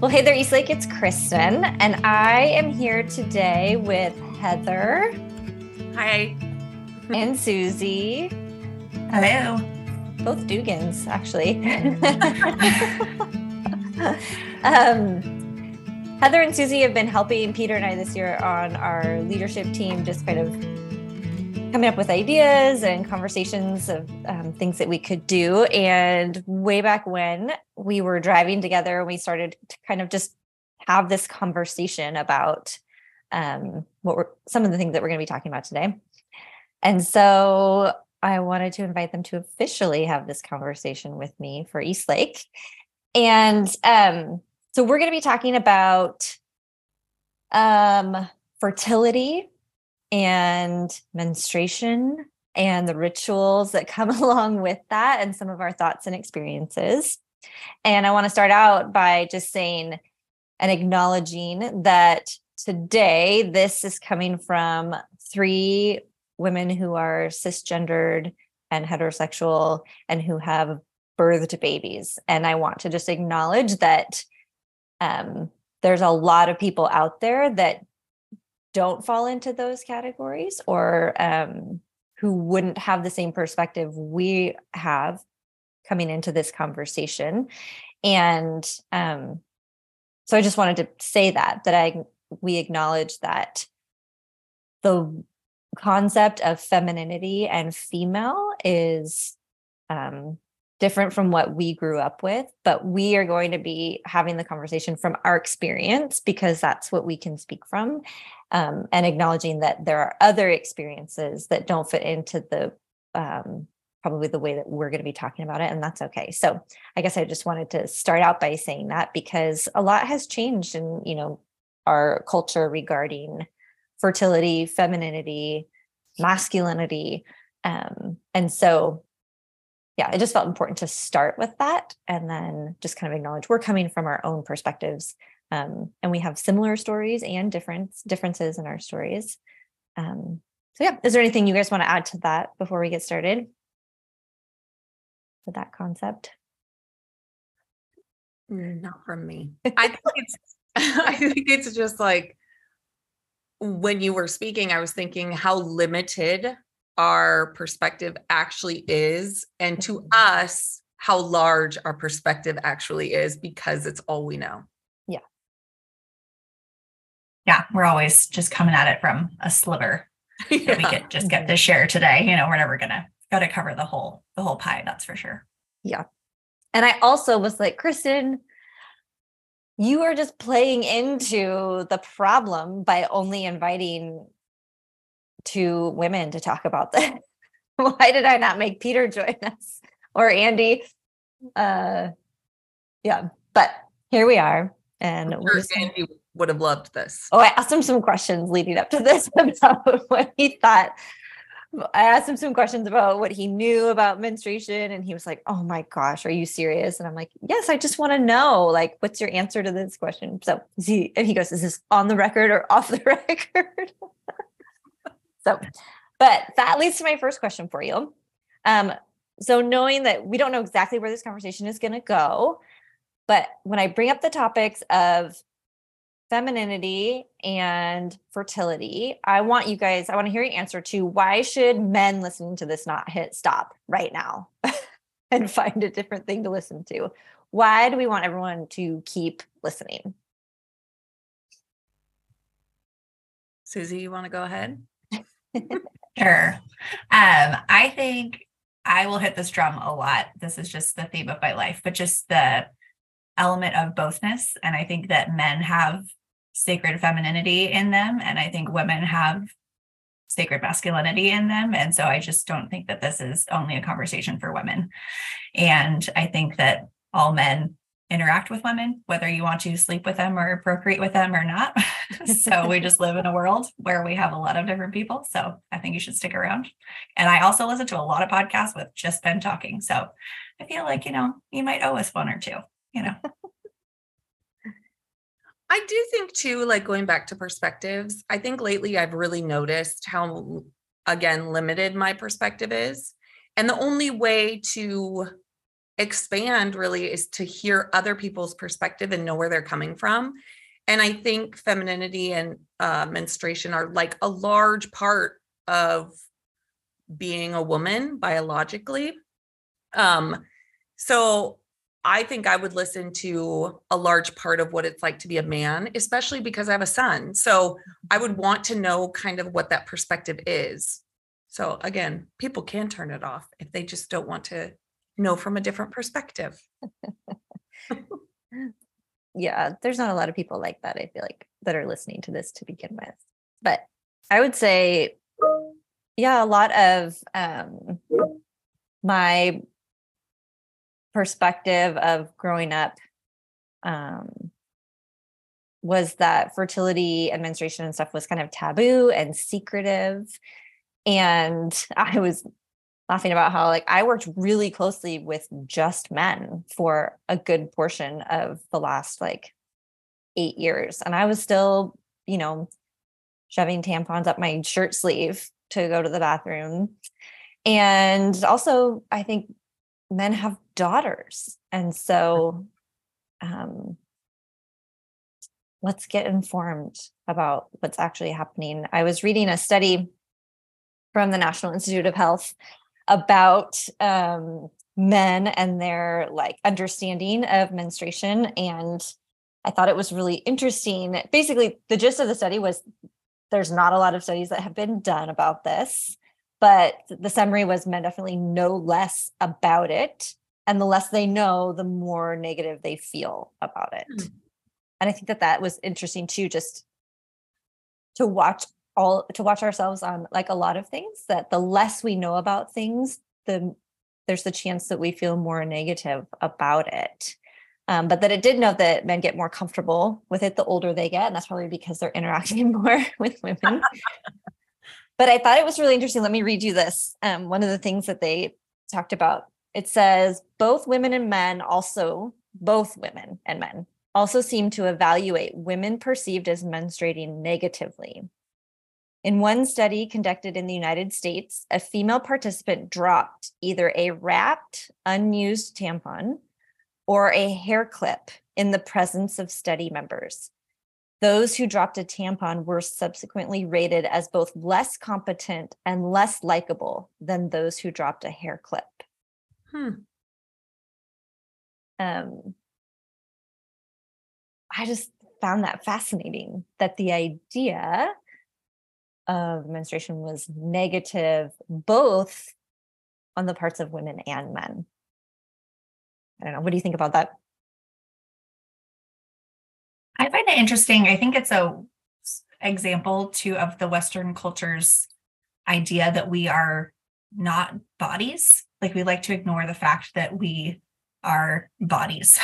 Well, hey there, Eastlake, it's Kristen, and I am here today with Heather. Hi. And Susie. Hello. Both Dugans, actually. Heather and Susie have been helping Peter and I this year on our leadership team, just kind of coming up with ideas and conversations of things that we could do. And way back when we were driving together, we started to kind of just have this conversation about some of the things that we're going to be talking about today. And so I wanted to invite them to officially have this conversation with me for Eastlake. And so we're going to be talking about fertility and menstruation and the rituals that come along with that and some of our thoughts and experiences. And I want to start out by just saying and acknowledging that today this is coming from three women who are cisgendered and heterosexual and who have birthed babies. And I want to just acknowledge that there's a lot of people out there that don't fall into those categories or who wouldn't have the same perspective we have coming into this conversation. And so I just wanted to say that we acknowledge that the concept of femininity and female is different from what we grew up with, but we are going to be having the conversation from our experience because that's what we can speak from, and acknowledging that there are other experiences that don't fit into the probably the way that we're going to be talking about it, and that's okay. So I guess I just wanted to start out by saying that because a lot has changed in, you know, our culture regarding fertility, femininity, masculinity, and so yeah, it just felt important to start with that and then just kind of acknowledge we're coming from our own perspectives. And we have similar stories and differences in our stories. So yeah, is there anything you guys want to add to that before we get started with that concept? Not from me. I think it's just like, when you were speaking, I was thinking how limited our perspective actually is, and to us, how large our perspective actually is, because it's all we know. Yeah. Yeah. We're always just coming at it from a sliver that we get to share today. You know, we're never going to got to cover the whole pie. That's for sure. Yeah. And I also was like, Kristen, you are just playing into the problem by only inviting two women to talk about that. Why did I not make Peter join us or Andy? Yeah, but here we are. And sure Andy would have loved this. Oh, I asked him some questions leading up to this about what he thought. I asked him some questions about what he knew about menstruation, and he was like, oh my gosh, are you serious? And I'm like, yes, I just want to know, like, what's your answer to this question? So he goes, is this on the record or off the record? So, but that leads to my first question for you. So knowing that we don't know exactly where this conversation is going to go, but when I bring up the topics of femininity and fertility, I want to hear your answer to why should men listening to this not hit stop right now and find a different thing to listen to? Why do we want everyone to keep listening? Susie, you want to go ahead? Sure. I think I will hit this drum a lot. This is just the theme of my life, but just the element of bothness. And I think that men have sacred femininity in them, and I think women have sacred masculinity in them. And so I just don't think that this is only a conversation for women. And I think that all men interact with women, whether you want to sleep with them or procreate with them or not. So we just live in a world where we have a lot of different people. So I think you should stick around. And I also listen to a lot of podcasts with just men talking. So I feel like, you know, you might owe us one or two, you know. I do think too, like going back to perspectives, I think lately I've really noticed how, again, limited my perspective is. And the only way to expand really is to hear other people's perspective and know where they're coming from. And I think femininity and menstruation are like a large part of being a woman biologically. So I think I would listen to a large part of what it's like to be a man, especially because I have a son. So I would want to know kind of what that perspective is. So again, people can turn it off if they just don't want to know from a different perspective. Yeah, there's not a lot of people like that, I feel like, that are listening to this to begin with. But I would say, yeah, a lot of my perspective of growing up was that fertility and menstruation and stuff was kind of taboo and secretive. And I was laughing about how, like, I worked really closely with just men for a good portion of the last like 8 years. And I was still, you know, shoving tampons up my shirt sleeve to go to the bathroom. And also, I think men have daughters. And so let's get informed about what's actually happening. I was reading a study from the National Institute of Health about men and their like understanding of menstruation. And I thought it was really interesting. Basically, the gist of the study was there's not a lot of studies that have been done about this, but the summary was men definitely know less about it. And the less they know, the more negative they feel about it. Mm-hmm. And I think that that was interesting too, just to watch ourselves on like a lot of things, that the less we know about things, there's the chance that we feel more negative about it. But that it did note that men get more comfortable with it the older they get. And that's probably because they're interacting more with women. But I thought it was really interesting. Let me read you this. One of the things that they talked about, it says, both women and men also seem to evaluate women perceived as menstruating negatively. In one study conducted in the United States, a female participant dropped either a wrapped, unused tampon or a hair clip in the presence of study members. Those who dropped a tampon were subsequently rated as both less competent and less likable than those who dropped a hair clip. I just found that fascinating, that the idea of menstruation was negative, both on the parts of women and men. I don't know. What do you think about that? I find it interesting. I think it's a example too of the Western culture's idea that we are not bodies. Like, we like to ignore the fact that we are bodies,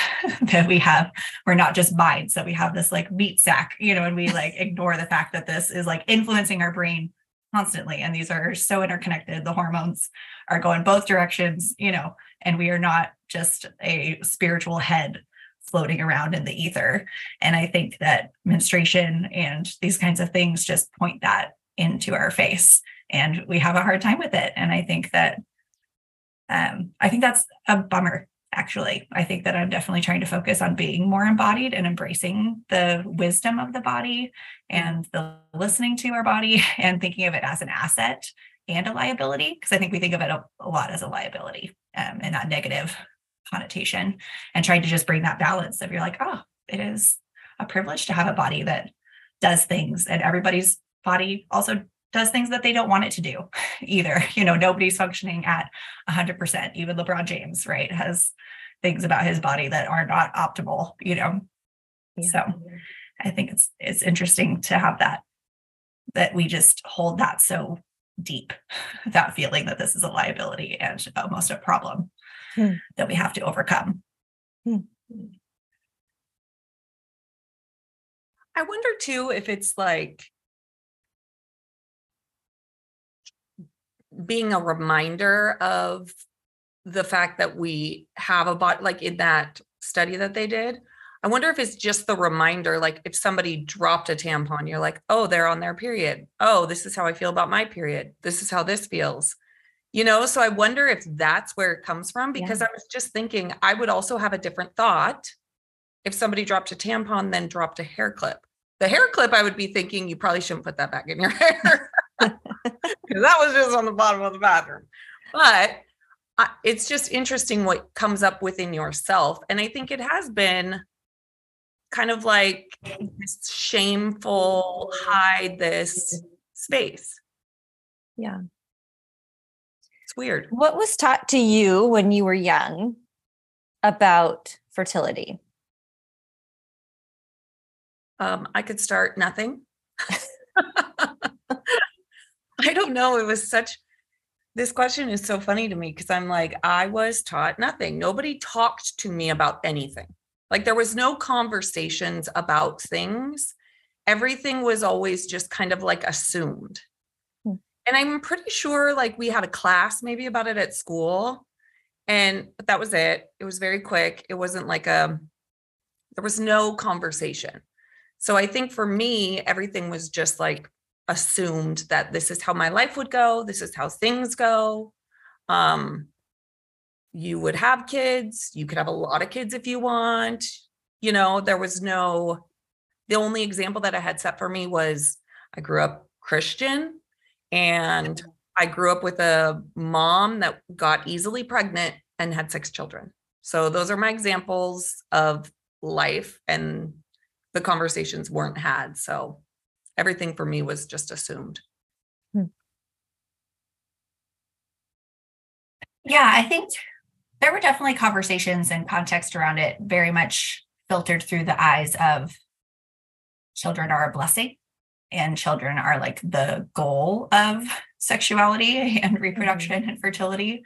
that we're not just minds, that we have this like meat sack, you know, and we like ignore the fact that this is like influencing our brain constantly. And these are so interconnected. The hormones are going both directions, you know, and we are not just a spiritual head floating around in the ether. And I think that menstruation and these kinds of things just point that into our face, and we have a hard time with it. And I think that, that's a bummer. Actually, I think that I'm definitely trying to focus on being more embodied and embracing the wisdom of the body and the listening to our body and thinking of it as an asset and a liability, because I think we think of it a lot as a liability and that negative connotation, and trying to just bring that balance of, you're like, oh, it is a privilege to have a body that does things, and everybody's body also does things that they don't want it to do either. You know, nobody's functioning at 100%. Even LeBron James, right, has things about his body that are not optimal, you know? Yeah. So I think it's interesting to have that we just hold that so deep, that feeling that this is a liability and almost a problem that we have to overcome. I wonder too, if it's like, being a reminder of the fact that we have a body, like in that study that they did, I wonder if it's just the reminder, like if somebody dropped a tampon, you're like, oh, they're on their period. Oh, this is how I feel about my period. This is how this feels. you know? So I wonder if that's where it comes from, because I was just thinking I would also have a different thought if somebody dropped a tampon, then dropped a hair clip. The hair clip, I would be thinking you probably shouldn't put that back in your hair because that was just on the bottom of the bathroom. But it's just interesting what comes up within yourself. And I think it has been kind of like this shameful, hide this space. Yeah. It's weird. What was taught to you when you were young about fertility? I could start nothing. I don't know. It was such, this question is so funny to me because I'm like, I was taught nothing. Nobody talked to me about anything. Like there was no conversations about things. Everything was always just kind of like assumed. And I'm pretty sure like we had a class maybe about it at school, but that was it. It was very quick. It wasn't like there was no conversation. So I think for me, everything was just like assumed that this is how my life would go. This is how things go. You would have kids. You could have a lot of kids if you want. You know, there was no, the only example that I had set for me was I grew up Christian and I grew up with a mom that got easily pregnant and had 6 children. So those are my examples of life, and the conversations weren't had. So everything for me was just assumed. Yeah, I think there were definitely conversations and context around it, very much filtered through the eyes of children are a blessing and children are like the goal of sexuality and reproduction and fertility.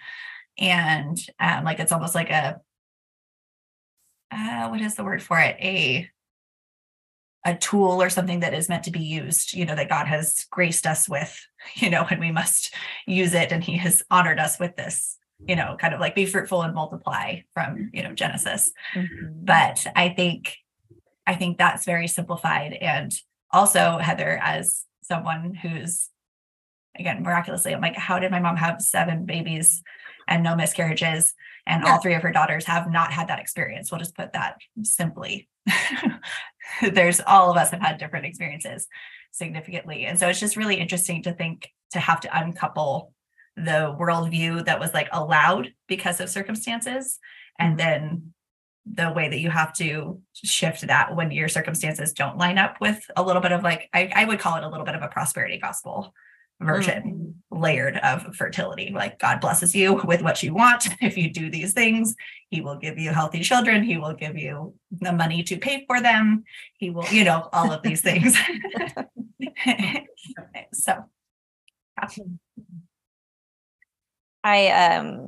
And like, it's almost like a, what is the word for it? A tool or something that is meant to be used, you know, that God has graced us with, you know, and we must use it. And he has honored us with this, you know, kind of like be fruitful and multiply from, you know, Genesis. Mm-hmm. But I think that's very simplified. And also, Heather, as someone who's, again, miraculously, I'm like, how did my mom have 7 babies and no miscarriages? And all 3 of her daughters have not had that experience. We'll just put that simply. There's all of us have had different experiences significantly. And so it's just really interesting to think, to have to uncouple the worldview that was like allowed because of circumstances. And then the way that you have to shift that when your circumstances don't line up with a little bit of like, I would call it a little bit of a prosperity gospel version layered of fertility. Like God blesses you with what you want. If you do these things, he will give you healthy children. He will give you the money to pay for them. He will, you know, all of these things. So I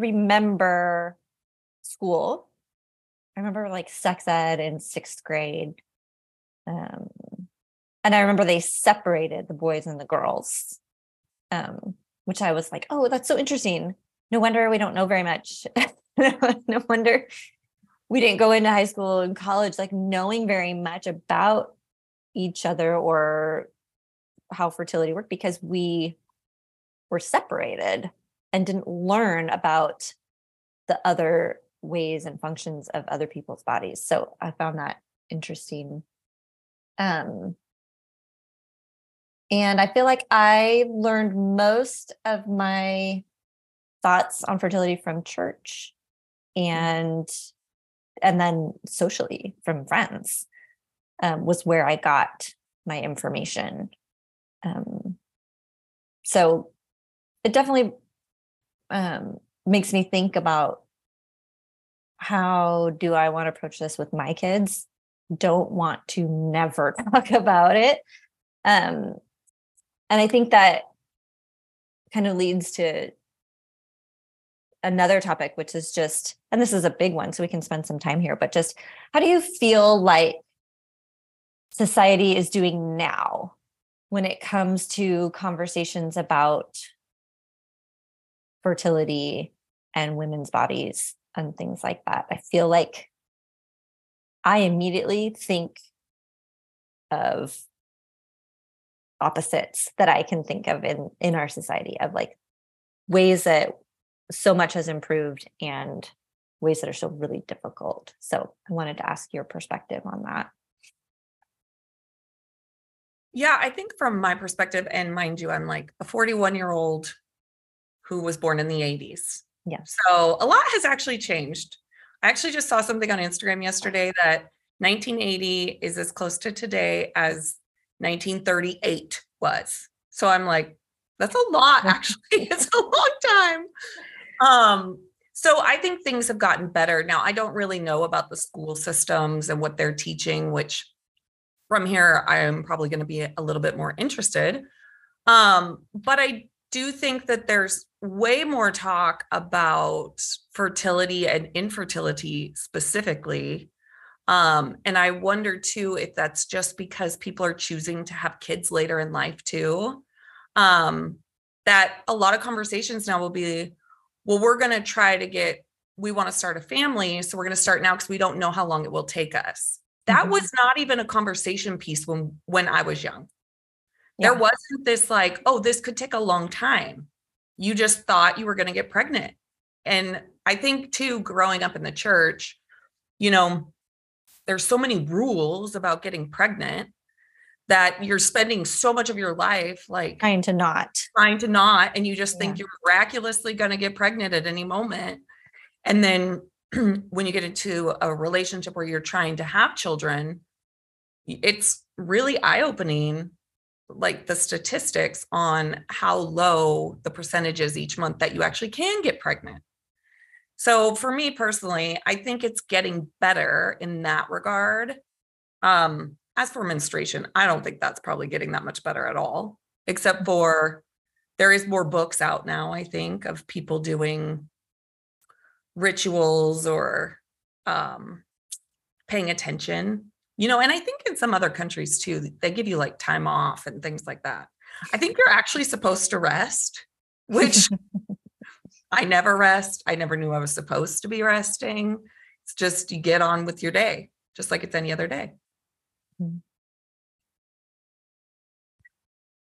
remember school. I remember like sex ed in 6th grade. And I remember they separated the boys and the girls, which I was like, oh, that's so interesting. No wonder we don't know very much. No wonder we didn't go into high school and college, like knowing very much about each other or how fertility worked, because we were separated and didn't learn about the other ways and functions of other people's bodies. So I found that interesting. And I feel like I learned most of my thoughts on fertility from church and then socially from friends, was where I got my information. So it definitely makes me think about how do I want to approach this with my kids? Don't want to never talk about it. And I think that kind of leads to another topic, which is just, and this is a big one, so we can spend some time here, but just how do you feel like society is doing now when it comes to conversations about fertility and women's bodies and things like that? I feel like I immediately think of opposites that I can think of in our society, of like ways that so much has improved and ways that are still really difficult. So I wanted to ask your perspective on that. Yeah, I think from my perspective, and mind you, I'm like a 41-year-old who was born in the 80s. Yeah. So a lot has actually changed. I actually just saw something on Instagram yesterday that 1980 is as close to today as 1938 was. So I'm like, that's a lot, actually. It's a long time. So I think things have gotten better. Now, I don't really know about the school systems and what they're teaching, which from here, I am probably going to be a little bit more interested. But I do think that there's way more talk about fertility and infertility specifically. And I wonder too, if that's just because people are choosing to have kids later in life too, that a lot of conversations now will be, well, we're going to try to get, we want to start a family. So we're going to start now because we don't know how long it will take us. That was not even a conversation piece when I was young. Yeah. There wasn't this like, oh, this could take a long time. You just thought you were going to get pregnant. And I think too, growing up in the church, you know, there's so many rules about getting pregnant that you're spending so much of your life, like trying to not. And you just think you're miraculously going to get pregnant at any moment. And then when you get into a relationship where you're trying to have children, it's really eye-opening, like the statistics on how low the percentage is each month that you actually can get pregnant. So for me personally, I think it's getting better in that regard. As for menstruation, I don't think that's probably getting that much better at all, except for there is more books out now, I think, of people doing rituals or paying attention, you know, and I think in some other countries too, they give you like time off and things like that. I think you're actually supposed to rest, which I never rest. I never knew I was supposed to be resting. It's just, you get on with your day, just like it's any other day.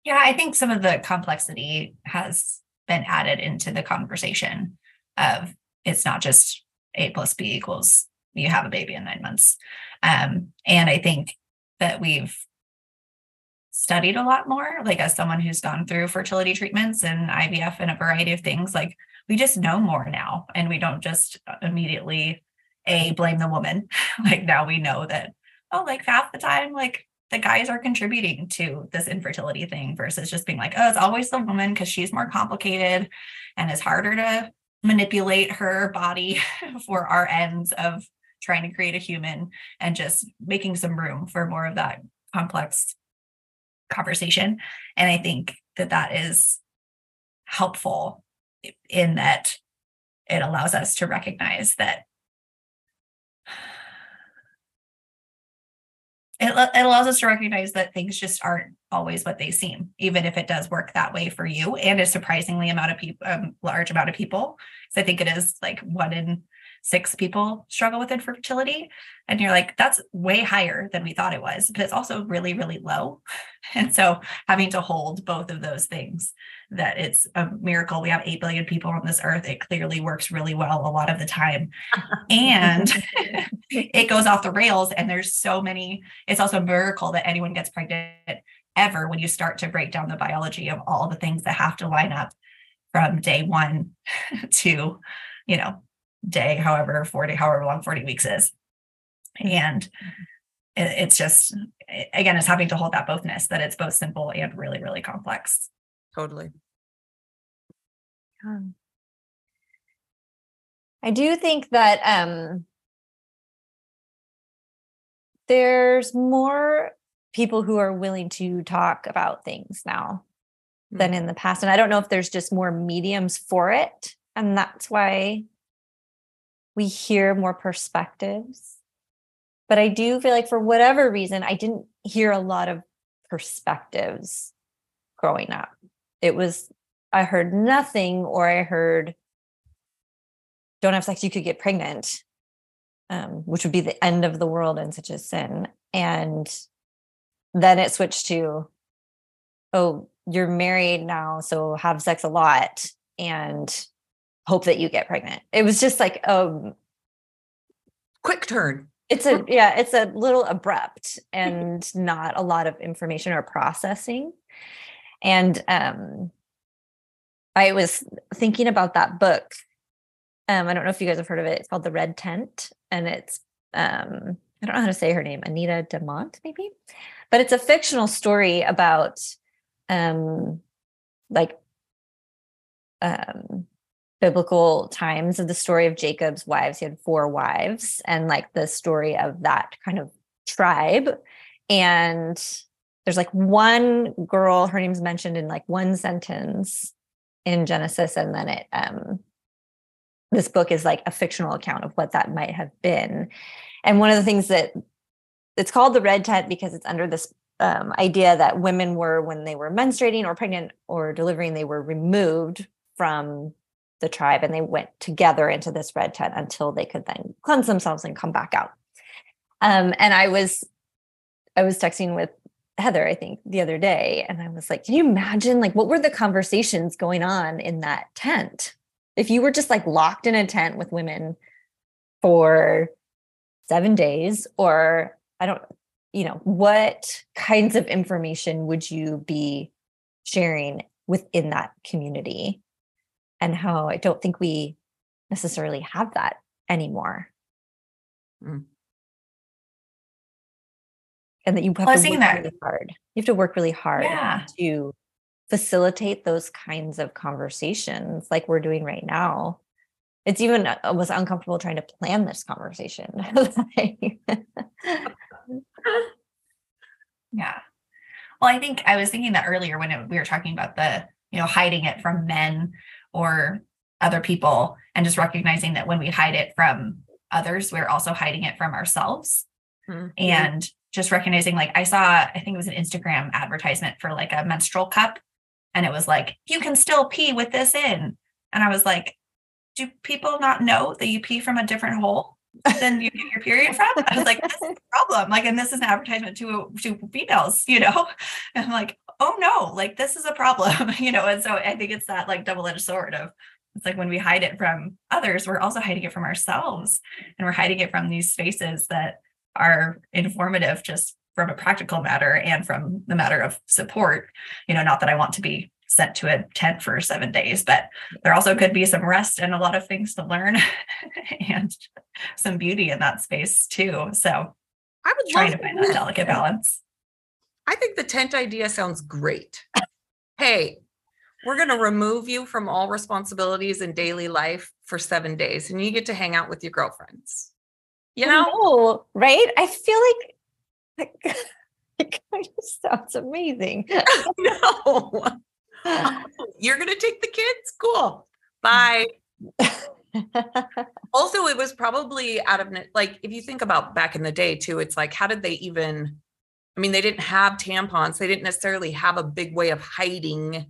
Yeah, I think some of the complexity has been added into the conversation of, it's not just A plus B equals you have a baby in 9 months. And I think that we've studied a lot more, like as someone who's gone through fertility treatments and IVF and a variety of things, like we just know more now, and we don't just immediately blame the woman. Like now we know that, oh, like half the time, like the guys are contributing to this infertility thing versus just being like, oh, it's always the woman because she's more complicated and it's harder to manipulate her body for our ends of trying to create a human, and just making some room for more of that complex conversation. And I think that that is helpful in that it allows us to recognize that it allows us to recognize that things just aren't always what they seem, even if it does work that way for you and a surprisingly large amount of people. So I think it is like 1 in 6 people struggle with infertility. And you're like, that's way higher than we thought it was, but it's also really, really low. And so having to hold both of those things, that it's a miracle. We have 8 billion people on this earth. It clearly works really well a lot of the time. And it goes off the rails. And there's so many, it's also a miracle that anyone gets pregnant ever when you start to break down the biology of all the things that have to line up from day one to, you know, day, however long 40 weeks is. And it's just, again, it's having to hold that bothness, that it's both simple and really, really complex. Totally. Yeah. I do think that there's more people who are willing to talk about things now than in the past. And I don't know if there's just more mediums for it. And that's why we hear more perspectives. But I do feel like for whatever reason, I didn't hear a lot of perspectives growing up. It was, I heard nothing, or I heard, don't have sex, you could get pregnant, which would be the end of the world and such a sin. And then it switched to, oh, you're married now, so have sex a lot and hope that you get pregnant. It was just like, quick turn. It's a little abrupt and not a lot of information or processing. And, I was thinking about that book. I don't know if you guys have heard of it. It's called The Red Tent, and it's, I don't know how to say her name, Anita Diamant, maybe, but it's a fictional story about, biblical times of the story of Jacob's wives. He had 4 wives, and like the story of that kind of tribe. And there's like one girl, her name's mentioned in like one sentence in Genesis. And then it, this book is like a fictional account of what that might have been. And one of the things that it's called the Red Tent because it's under this idea that women were, when they were menstruating or pregnant or delivering, they were removed from the tribe and they went together into this red tent until they could then cleanse themselves and come back out. And I was texting with Heather, I think, the other day, and I was like, can you imagine, like, what were the conversations going on in that tent? If you were just like locked in a tent with women for 7 days, or what kinds of information would you be sharing within that community? And how I don't think we necessarily have that anymore. Mm. And that you have to work really hard. You have to work really hard to facilitate those kinds of conversations like we're doing right now. It's even almost uncomfortable trying to plan this conversation. Yeah. Well, I think I was thinking that earlier when we were talking about the, hiding it from men or other people, and just recognizing that when we hide it from others, we're also hiding it from ourselves. Mm-hmm. And just recognizing, like, I think it was an Instagram advertisement for like a menstrual cup, and it was like, you can still pee with this in. And I was like, do people not know that you pee from a different hole than you get your period from? I was like, that's the problem. Like, and this is an advertisement to females, and I'm like, oh no, like this is a problem, And so I think it's that like double-edged sword of, it's like when we hide it from others, we're also hiding it from ourselves, and we're hiding it from these spaces that are informative just from a practical matter and from the matter of support. Not that I want to be sent to a tent for 7 days, but there also could be some rest and a lot of things to learn and some beauty in that space too. So I would trying to find that delicate balance. I think the tent idea sounds great. Hey, we're going to remove you from all responsibilities in daily life for 7 days, and you get to hang out with your girlfriends. Oh, right? I feel like it kind of sounds amazing. No. You're going to take the kids? Cool. Bye. Also, it was probably out of, like, if you think about back in the day too, it's like, how did they even... I mean, they didn't have tampons. They didn't necessarily have a big way of hiding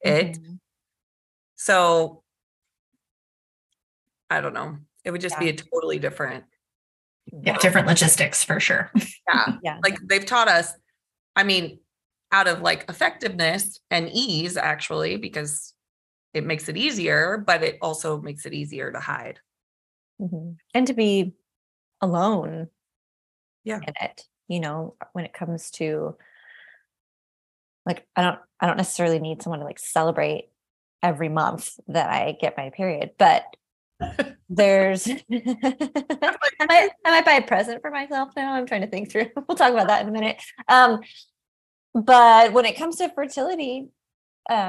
it. Mm-hmm. So I don't know. It would just be a totally different. Yeah, different logistics for sure. Yeah. Like they've taught us, I mean, out of like effectiveness and ease actually, because it makes it easier, but it also makes it easier to hide. Mm-hmm. And to be alone in it. When it comes to like, I don't necessarily need someone to like celebrate every month that I get my period, but there's, I might buy a present for myself now. I'm trying to think through, we'll talk about that in a minute. But when it comes to fertility, that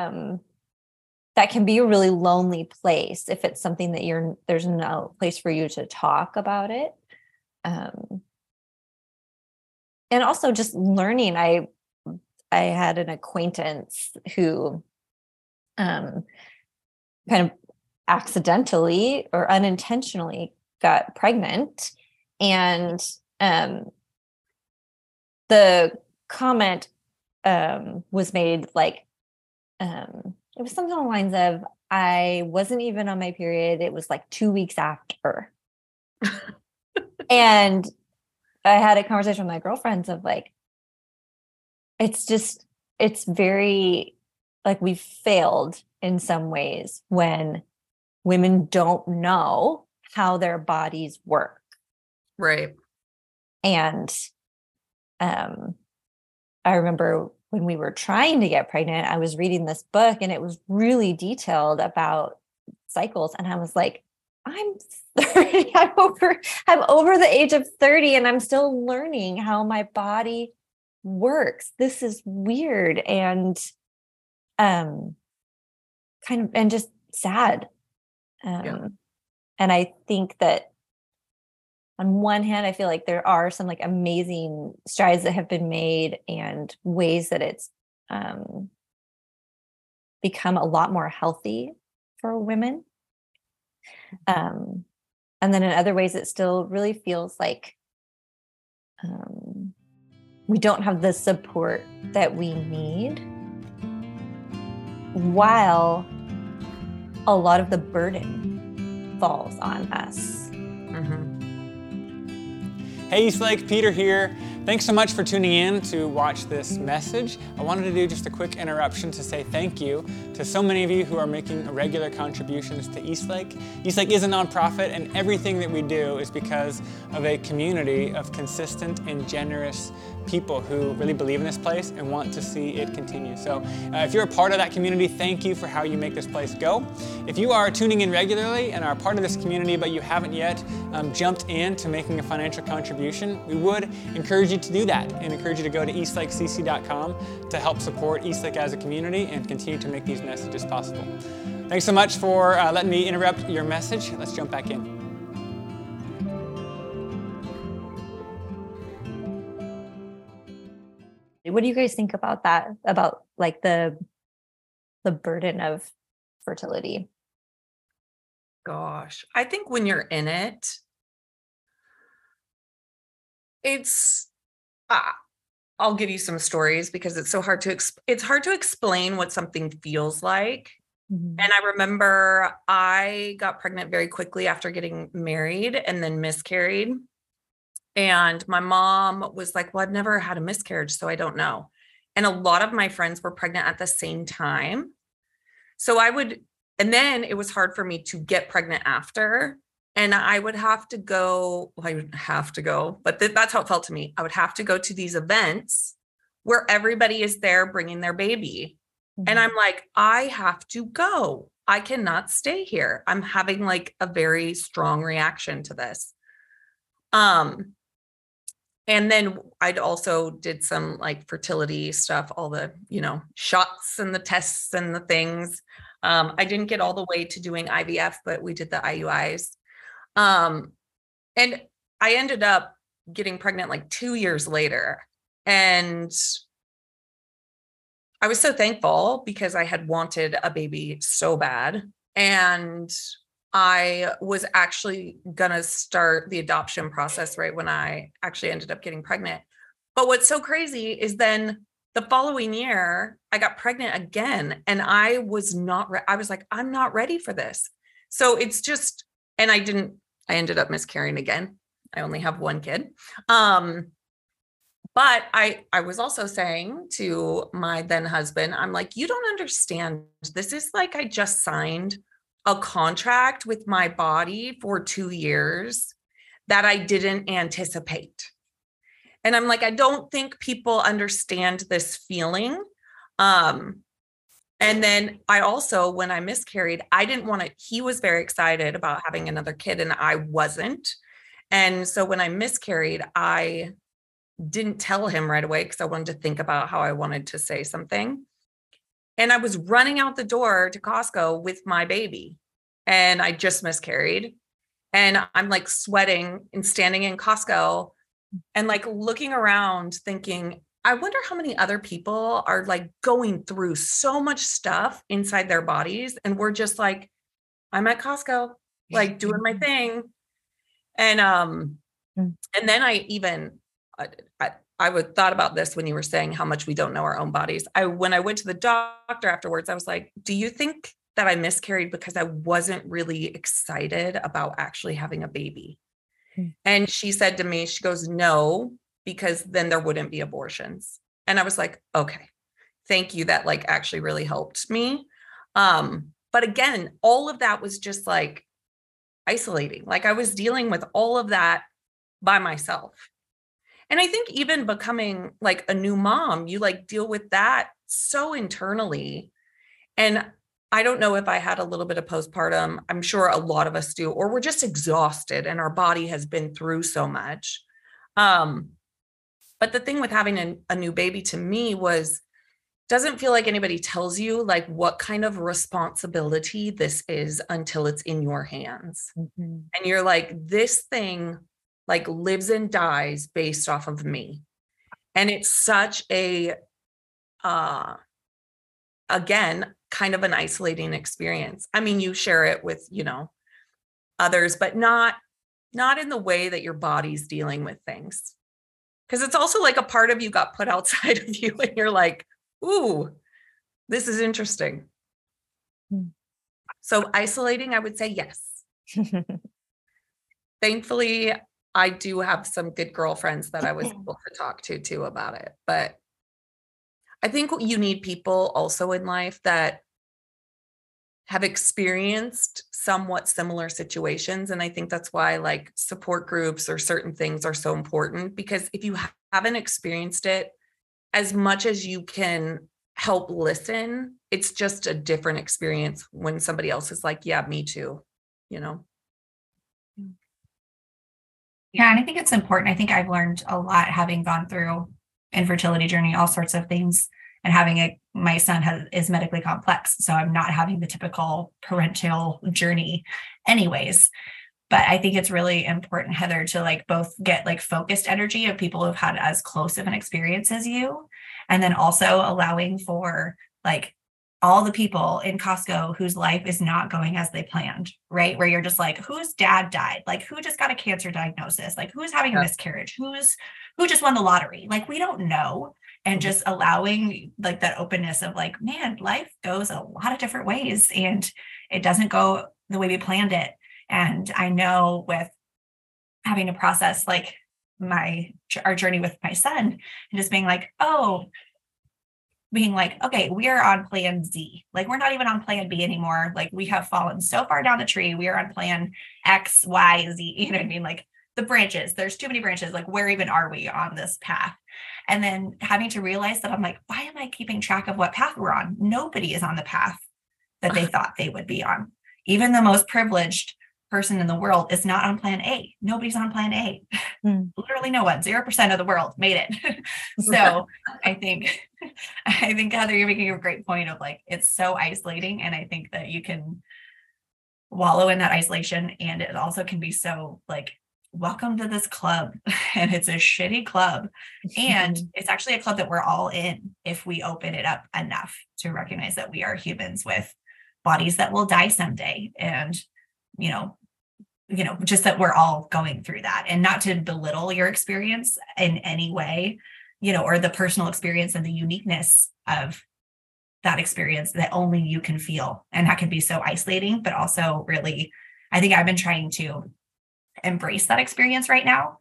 can be a really lonely place if it's something that there's no place for you to talk about it. And also just learning, I had an acquaintance who kind of accidentally or unintentionally got pregnant. And the comment was made like, it was something along the lines of, I wasn't even on my period. It was like 2 weeks after. And I had a conversation with my girlfriends of like, it's just it's very, like, we've failed in some ways when women don't know how their bodies work. Right. And I remember when we were trying to get pregnant, I was reading this book and it was really detailed about cycles. And I was like, I'm 30, I'm over the age of 30 and I'm still learning how my body works. This is weird and kind of, and just sad. Yeah. And I think that on one hand, I feel like there are some like amazing strides that have been made and ways that it's become a lot more healthy for women. And then in other ways, it still really feels like we don't have the support that we need, while a lot of the burden falls on us. Mm-hmm. Hey, Eastlake, Peter here. Thanks so much for tuning in to watch this message. I wanted to do just a quick interruption to say thank you to so many of you who are making regular contributions to Eastlake. Eastlake is a nonprofit, and everything that we do is because of a community of consistent and generous people who really believe in this place and want to see it continue. So if you're a part of that community, thank you for how you make this place go. If you are tuning in regularly and are a part of this community, but you haven't yet jumped in to making a financial contribution, we would encourage you to do that and encourage you to go to eastlakecc.com to help support Eastlake as a community and continue to make these messages possible. Thanks so much for letting me interrupt your message. Let's jump back in. What do you guys think about that, about like the burden of fertility? Gosh, I think when you're in it, it's I'll give you some stories because it's so hard to explain what something feels like. Mm-hmm. And I remember I got pregnant very quickly after getting married and then miscarried. And my mom was like, well, I've never had a miscarriage, so I don't know. And a lot of my friends were pregnant at the same time. So I would, and then it was hard for me to get pregnant after. And I would have to go, well, I wouldn't have to go, but that's how it felt to me. I would have to go to these events where everybody is there bringing their baby. Mm-hmm. And I'm like, I have to go. I cannot stay here. I'm having like a very strong reaction to this. And then I'd also did some like fertility stuff, all the, you know, shots and the tests and the things. I didn't get all the way to doing IVF, but we did the IUIs. And I ended up getting pregnant like 2 years later, and I was so thankful because I had wanted a baby so bad, and I was actually gonna start the adoption process right when I actually ended up getting pregnant. But what's so crazy is then the following year I got pregnant again, and I was not, I was like, I'm not ready for this. So it's just, and I ended up miscarrying again. I only have one kid. But I was also saying to my then husband, I'm like, you don't understand. This is like, I just signed a contract with my body for 2 years that I didn't anticipate. And I'm like, I don't think people understand this feeling. And then I also, when I miscarried, I didn't want to, he was very excited about having another kid and I wasn't. And so when I miscarried, I didn't tell him right away because I wanted to think about how I wanted to say something. And I was running out the door to Costco with my baby and I just miscarried. And I'm like sweating and standing in Costco and like looking around thinking, I wonder how many other people are like going through so much stuff inside their bodies. And we're just like, I'm at Costco, like doing my thing. And then I would thought about this when you were saying how much we don't know our own bodies. When I went to the doctor afterwards, I was like, do you think that I miscarried because I wasn't really excited about actually having a baby? And she said to me, she goes, no, because then there wouldn't be abortions. And I was like, okay. thank you. That like actually really helped me. But again, all of that was just like isolating. Like I was dealing with all of that by myself. And I think even becoming like a new mom, you like deal with that so internally. And I don't know if I had a little bit of postpartum. I'm sure a lot of us do, or we're just exhausted and our body has been through so much. But the thing with having a new baby to me was, doesn't feel like anybody tells you like what kind of responsibility this is until it's in your hands. Mm-hmm. And you're like, this thing like lives and dies based off of me. And it's such a, again, kind of an isolating experience. I mean, you share it with, you know, others, but not in the way that your body's dealing with things. Cause it's also like a part of you got put outside of you and you're like, ooh, this is interesting. So isolating, I would say yes. Thankfully, I do have some good girlfriends that I was able to talk to too about it. But I think you need people also in life that have experienced somewhat similar situations. And I think that's why like support groups or certain things are so important, because if you haven't experienced it, as much as you can help listen, it's just a different experience when somebody else is like, yeah, me too, you know? Yeah. And I think it's important. I think I've learned a lot having gone through infertility journey, all sorts of things, and having my son is medically complex. So I'm not having the typical parental journey anyways, but I think it's really important, Heather, to like both get like focused energy of people who've had as close of an experience as you, and then also allowing for like all the people in Costco whose life is not going as they planned, right? Where you're just like, whose dad died? Like who just got a cancer diagnosis? Like who's having a miscarriage? Who just won the lottery? Like, we don't know. And just allowing like that openness of like, man, life goes a lot of different ways and it doesn't go the way we planned it. And I know with having to process like our journey with my son and just being like, okay, we are on plan Z. Like we're not even on plan B anymore. Like we have fallen so far down the tree. We are on plan X, Y, Z. You know what I mean? Like the branches, there's too many branches. Like where even are we on this path? And then having to realize that I'm like, why am I keeping track of what path we're on? Nobody is on the path that they thought they would be on. Even the most privileged person in the world is not on plan A. Nobody's on plan A. Literally no one. 0% of the world made it. So I think Heather, you're making a great point of like, it's so isolating. And I think that you can wallow in that isolation. And it also can be so like, welcome to this club, and it's a shitty club, and it's actually a club that we're all in if we open it up enough to recognize that we are humans with bodies that will die someday, and you know just that we're all going through that. And not to belittle your experience in any way, you know, or the personal experience and the uniqueness of that experience that only you can feel, and that can be so isolating. But also, really, I think I've been trying to embrace that experience right now,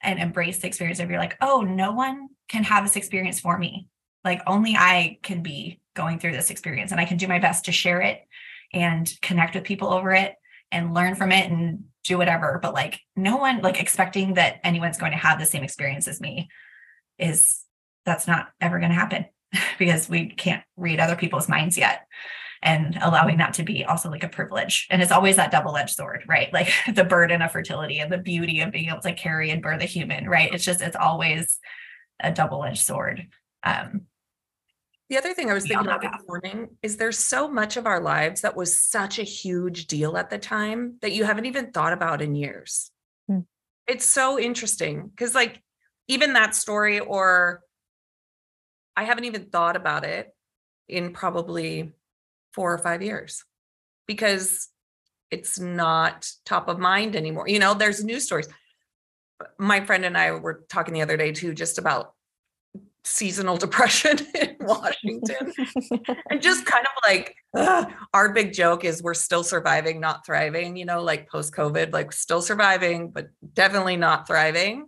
and embrace the experience of you're like, oh, no one can have this experience for me. Like only I can be going through this experience, and I can do my best to share it and connect with people over it and learn from it and do whatever. But like no one, like expecting that anyone's going to have the same experience as me that's not ever going to happen because we can't read other people's minds yet. And allowing that to be also like a privilege. And it's always that double-edged sword, right? Like the burden of fertility and the beauty of being able to carry and birth a human, right? It's always a double-edged sword. The other thing I was thinking about this morning is there's so much of our lives that was such a huge deal at the time that you haven't even thought about in years. It's so interesting because like even that story, or I haven't even thought about it in probably 4 or 5 years because it's not top of mind anymore. You know, there's news stories. My friend and I were talking the other day too, just about seasonal depression in Washington and just kind of like our big joke is we're still surviving, not thriving, you know, like post-COVID, like still surviving, but definitely not thriving.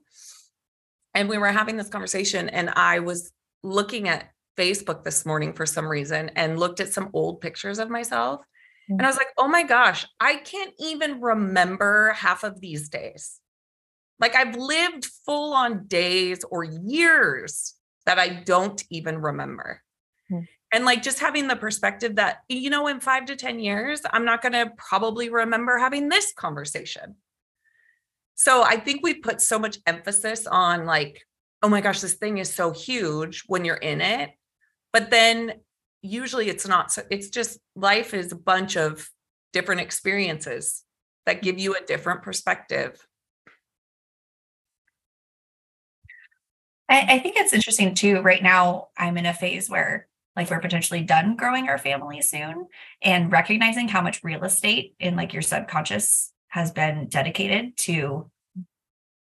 And we were having this conversation and I was looking at Facebook this morning for some reason and looked at some old pictures of myself. Mm-hmm. And I was like, oh my gosh, I can't even remember half of these days. Like I've lived full on days or years that I don't even remember. Mm-hmm. And like, just having the perspective that, you know, in 5 to 10 years, I'm not going to probably remember having this conversation. So I think we put so much emphasis on like, oh my gosh, this thing is so huge when you're in it. But then usually it's not. So it's just life is a bunch of different experiences that give you a different perspective. I think it's interesting too. Right now I'm in a phase where like we're potentially done growing our family soon and recognizing how much real estate in like your subconscious has been dedicated to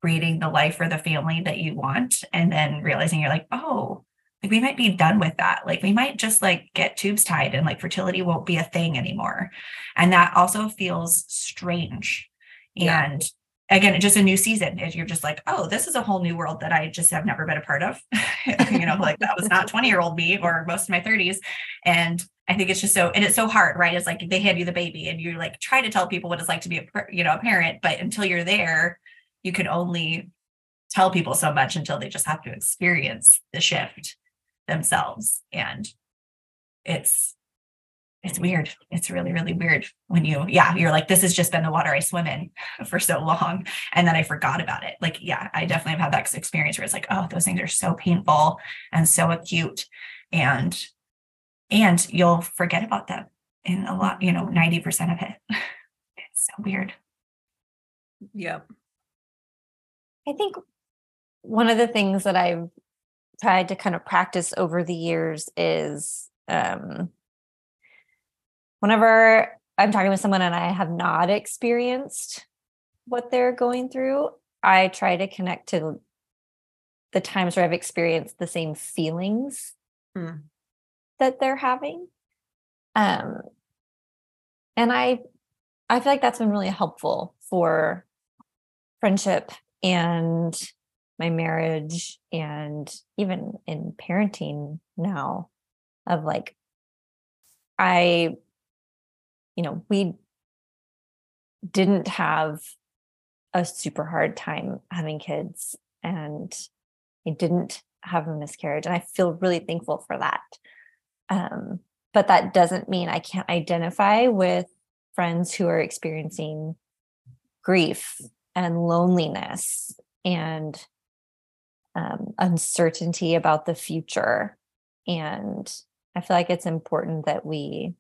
creating the life or the family that you want. And then realizing you're like, oh, like we might be done with that. Like we might just like get tubes tied and like fertility won't be a thing anymore. And that also feels strange. Yeah. And again, it's just a new season. You're just like, oh, this is a whole new world that I just have never been a part of. You know, like that was not 20-year-old me or most of my 30s. And I think it's just so, and it's so hard, right? It's like they hand you the baby and you're like, try to tell people what it's like to be a parent, but until you're there, you can only tell people so much until they just have to experience the shift themselves. And it's weird. It's really, really weird when you're like, this has just been the water I swim in for so long. And then I forgot about it. Like, yeah, I definitely have had that experience where it's like, oh, those things are so painful and so acute and you'll forget about them in a lot, 90% of it. It's so weird. Yep. I think one of the things that I've tried to kind of practice over the years is, whenever I'm talking with someone and I have not experienced what they're going through, I try to connect to the times where I've experienced the same feelings that they're having. And I feel like that's been really helpful for friendship and my marriage and even in parenting now of like, we didn't have a super hard time having kids and I didn't have a miscarriage. And I feel really thankful for that. But that doesn't mean I can't identify with friends who are experiencing grief and loneliness and uncertainty about the future. And I feel like it's important that we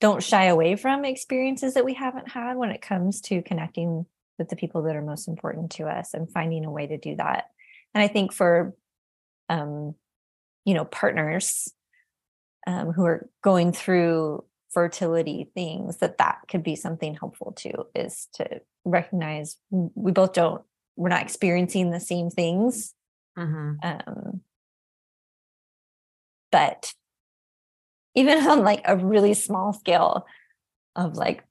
don't shy away from experiences that we haven't had when it comes to connecting with the people that are most important to us and finding a way to do that. And I think for, partners who are going through fertility things, that could be something helpful too, is to recognize we're not experiencing the same things. Mm-hmm. But even on like a really small scale of like,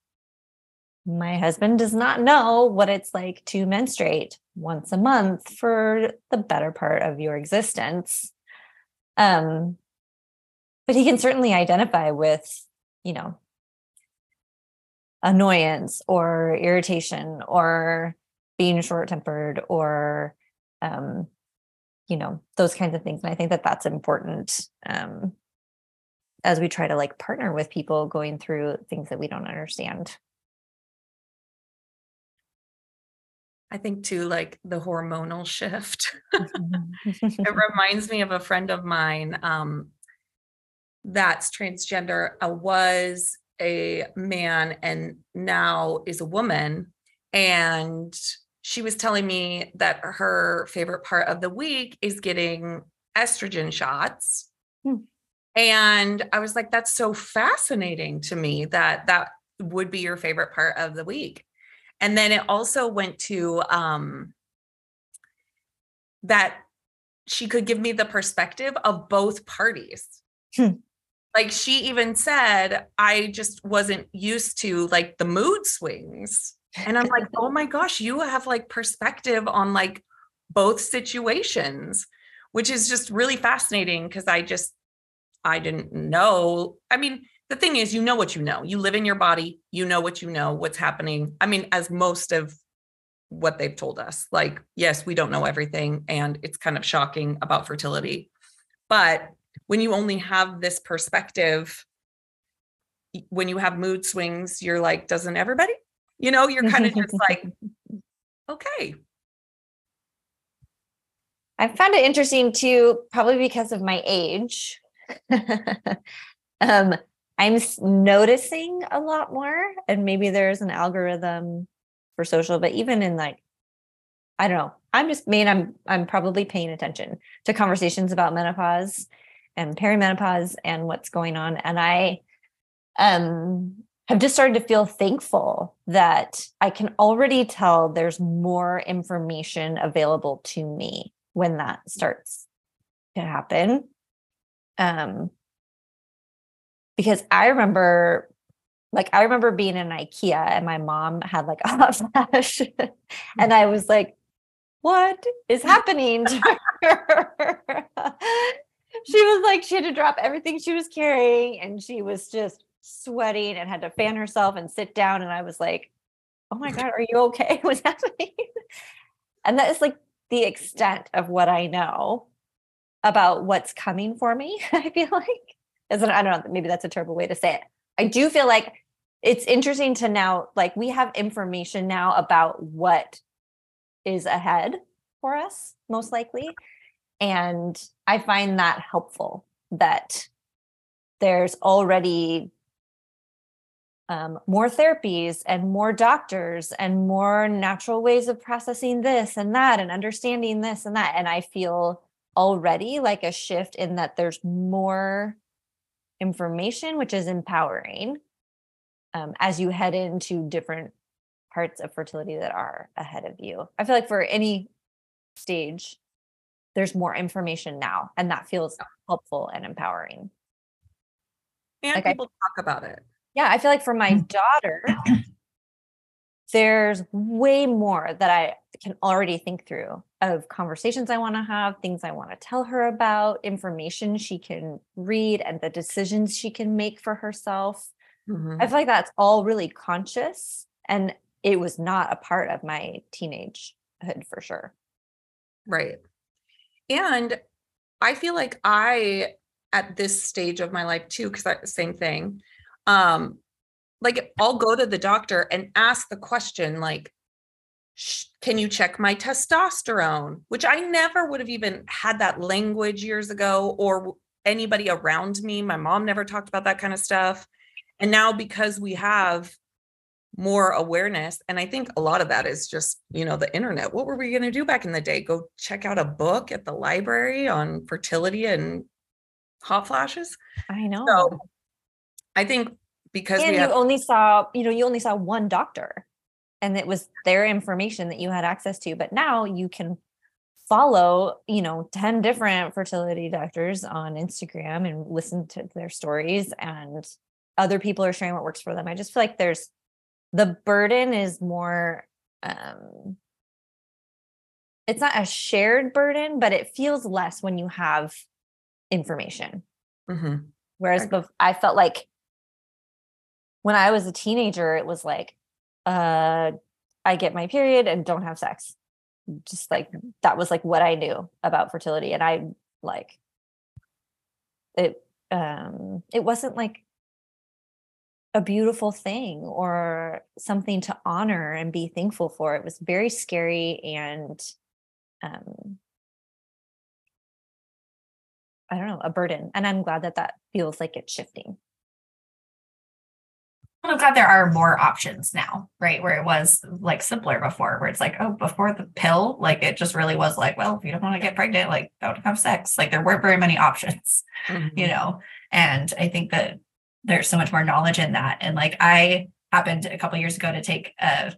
my husband does not know what it's like to menstruate once a month for the better part of your existence. But he can certainly identify with, annoyance or irritation or being short-tempered or, those kinds of things. And I think that that's important, as we try to like partner with people going through things that we don't understand. I think too, like the hormonal shift, it reminds me of a friend of mine that's transgender, was a man and now is a woman. And she was telling me that her favorite part of the week is getting estrogen shots. Hmm. And I was like, that's so fascinating to me that would be your favorite part of the week. And then it also went to that she could give me the perspective of both parties. Hmm. Like she even said, I just wasn't used to like the mood swings. And I'm like, oh my gosh, you have like perspective on like both situations, which is just really fascinating because I didn't know. I mean, the thing is, you know what you know. You live in your body. You know what you know, what's happening. I mean, as most of what they've told us, like, yes, we don't know everything. And it's kind of shocking about fertility. But when you only have this perspective, when you have mood swings, you're like, doesn't everybody? You know, you're kind of just like, okay. I found it interesting too, probably because of my age. I'm noticing a lot more, and maybe there's an algorithm for social, but even in like, I don't know, I'm probably paying attention to conversations about menopause and perimenopause and what's going on. And I have just started to feel thankful that I can already tell there's more information available to me when that starts to happen. Because I remember being in IKEA and my mom had like a hot flash and I was like, what is happening to her? She was like, she had to drop everything she was carrying and she was just sweating and had to fan herself and sit down. And I was like, oh my God, are you okay? What's happening? And that is like the extent of what I know about what's coming for me, I feel like. I don't know, maybe that's a terrible way to say it. I do feel like it's interesting to now, like we have information now about what is ahead for us, most likely. And I find that helpful that there's already more therapies and more doctors and more natural ways of processing this and that and understanding this and that. And I feel already like a shift in that there's more information, which is empowering as you head into different parts of fertility that are ahead of you. I feel like for any stage, there's more information now, and that feels helpful and empowering. And like people talk about it. Yeah, I feel like for my daughter, there's way more that I can already think through of conversations I want to have, things I want to tell her about, information she can read, and the decisions she can make for herself. Mm-hmm. I feel like that's all really conscious, and it was not a part of my teenagehood for sure. Right. And I feel like I, at this stage of my life too, because same thing, like I'll go to the doctor and ask the question, like, can you check my testosterone? Which I never would have even had that language years ago, or anybody around me. My mom never talked about that kind of stuff. And now because we have more awareness, and I think a lot of that is just, you know, the internet. What were we going to do back in the day? Go check out a book at the library on fertility and hot flashes? I know. So I think because you only saw one doctor. And it was their information that you had access to. But now you can follow, 10 different fertility doctors on Instagram and listen to their stories, and other people are sharing what works for them. I just feel like the burden is more, it's not a shared burden, but it feels less when you have information. Mm-hmm. Whereas I felt like when I was a teenager, it was like, I get my period and don't have sex. Just like, that was like what I knew about fertility. And I like it, it wasn't like a beautiful thing or something to honor and be thankful for. It was very scary. And, I don't know, a burden. And I'm glad that feels like it's shifting. I'm glad there are more options now, right? Where it was like simpler before, where it's like, oh, before the pill, like it just really was like, well, if you don't want to get pregnant, like don't have sex. Like there weren't very many options, mm-hmm. And I think that there's so much more knowledge in that. And like, I happened a couple of years ago to take a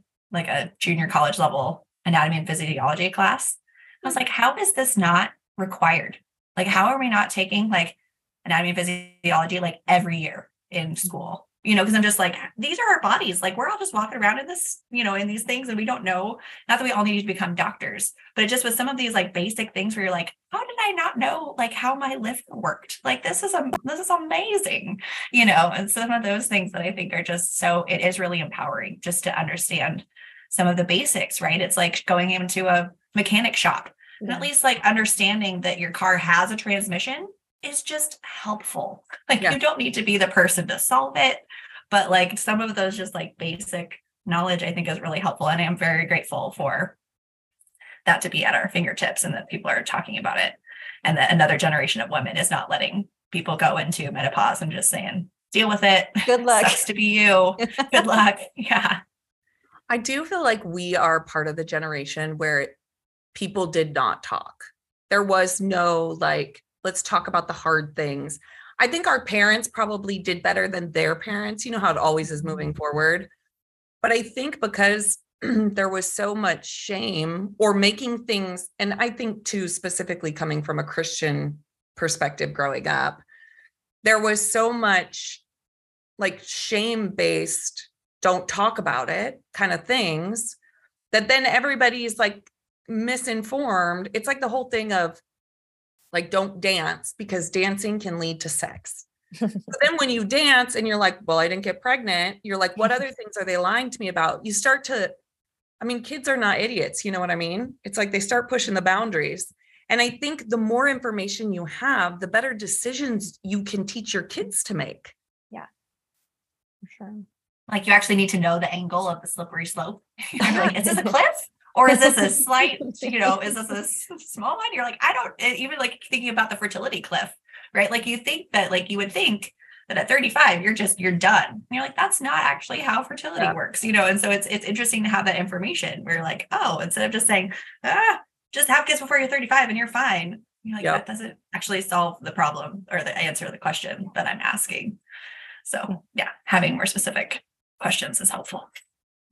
junior college level anatomy and physiology class. I was like, how is this not required? Like, how are we not taking like anatomy and physiology, like every year in school? you know, because I'm just like, these are our bodies. Like, we're all just walking around in this, you know, in these things, and we don't know. Not that we all need to become doctors, but it just was some of these like basic things where you're like, how did I not know like how my lift worked? Like, this is amazing, you know? And some of those things that I think are just, so it is really empowering just to understand some of the basics, right? It's like going into a mechanic shop and at least like understanding that your car has a transmission is just helpful. Like you don't need to be the person to solve it, but like some of those just like basic knowledge, I think is really helpful. And I am very grateful for that to be at our fingertips and that people are talking about it. And that another generation of women is not letting people go into menopause and just saying, deal with it. Good luck. Sucks to be you. Good luck. Yeah. I do feel like we are part of the generation where people did not talk. There was no like, let's talk about the hard things. I think our parents probably did better than their parents. You know how it always is moving forward. But I think because there was so much shame or making things, and I think too, specifically coming from a Christian perspective growing up, there was so much like shame-based, don't talk about it kind of things that then everybody's like misinformed. It's like the whole thing of, like, don't dance because dancing can lead to sex. So then when you dance and you're like, well, I didn't get pregnant. You're like, what other things are they lying to me about? You start to, I mean, kids are not idiots. You know what I mean? It's like they start pushing the boundaries. And I think the more information you have, the better decisions you can teach your kids to make. Yeah, for sure. Like you actually need to know the angle of the slippery slope. Like, is this a cliff? Or is this a slight, you know, is this a small one? You're like, I don't, even like thinking about the fertility cliff, right? Like you think that, like you would think that at 35, you're done. And you're like, that's not actually how fertility works, you know? And so it's interesting to have that information where you're like, oh, instead of just saying, just have kids before you're 35 and you're fine. You're like, that doesn't actually solve the problem or the answer to the question that I'm asking. So yeah, having more specific questions is helpful.